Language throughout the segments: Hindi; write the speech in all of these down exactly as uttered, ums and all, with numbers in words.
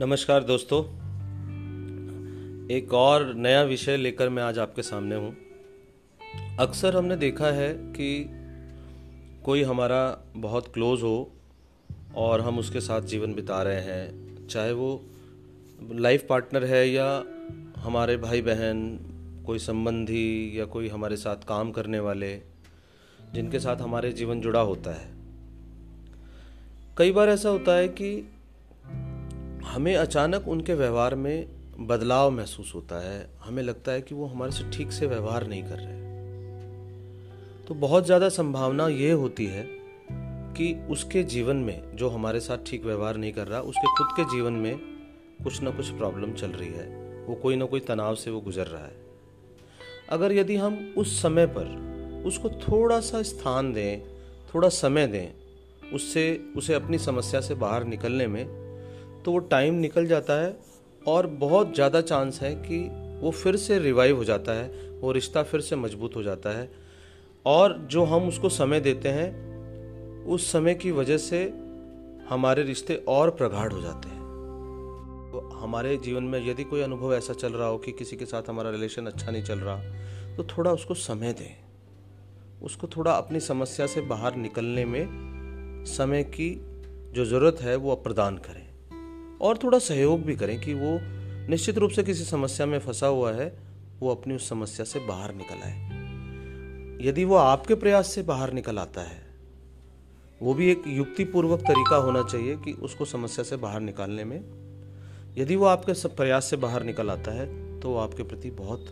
नमस्कार दोस्तों, एक और नया विषय लेकर मैं आज आपके सामने हूँ। अक्सर हमने देखा है कि कोई हमारा बहुत क्लोज हो और हम उसके साथ जीवन बिता रहे हैं, चाहे वो लाइफ पार्टनर है या हमारे भाई बहन, कोई संबंधी या कोई हमारे साथ काम करने वाले, जिनके साथ हमारे जीवन जुड़ा होता है। कई बार ऐसा होता है कि हमें अचानक उनके व्यवहार में बदलाव महसूस होता है, हमें लगता है कि वो हमारे से ठीक से व्यवहार नहीं कर रहे। तो बहुत ज़्यादा संभावना ये होती है कि उसके जीवन में, जो हमारे साथ ठीक व्यवहार नहीं कर रहा, उसके खुद के जीवन में कुछ ना कुछ प्रॉब्लम चल रही है, वो कोई ना कोई तनाव से वो गुजर रहा है। अगर यदि हम उस समय पर उसको थोड़ा सा स्थान दें, थोड़ा समय दें, उससे उसे अपनी समस्या से बाहर निकलने में, तो वो टाइम निकल जाता है और बहुत ज़्यादा चांस है कि वो फिर से रिवाइव हो जाता है, वो रिश्ता फिर से मजबूत हो जाता है। और जो हम उसको समय देते हैं, उस समय की वजह से हमारे रिश्ते और प्रगाढ़ हो जाते हैं। तो हमारे जीवन में यदि कोई अनुभव ऐसा चल रहा हो कि किसी के साथ हमारा रिलेशन अच्छा नहीं चल रहा, तो थोड़ा उसको समय दें, उसको थोड़ा अपनी समस्या से बाहर निकलने में समय की जो ज़रूरत है वो प्रदान करें और थोड़ा सहयोग भी करें कि वो निश्चित रूप से किसी समस्या में फंसा हुआ है, वो अपनी उस समस्या से बाहर निकल आए। यदि वो आपके प्रयास से बाहर निकल आता है, वो भी एक युक्तिपूर्वक तरीका होना चाहिए कि उसको समस्या से बाहर निकालने में, यदि वो आपके सब प्रयास से बाहर निकल आता है तो वो आपके प्रति बहुत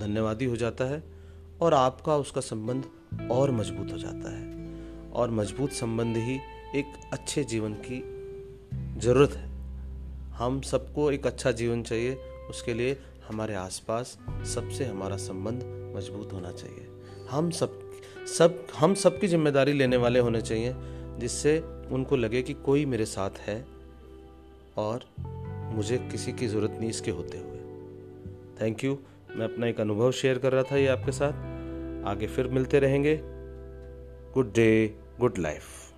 धन्यवादी हो जाता है और आपका उसका संबंध और मजबूत हो जाता है। और मजबूत संबंध ही एक अच्छे जीवन की ज़रूरत है। हम सबको एक अच्छा जीवन चाहिए, उसके लिए हमारे आसपास सबसे हमारा संबंध मजबूत होना चाहिए। हम सब सब हम सब की जिम्मेदारी लेने वाले होने चाहिए, जिससे उनको लगे कि कोई मेरे साथ है और मुझे किसी की ज़रूरत नहीं इसके होते हुए। Thank you. मैं अपना एक अनुभव शेयर कर रहा था ये आपके साथ। आगे फिर मिलते रहेंगे। Good day, good life.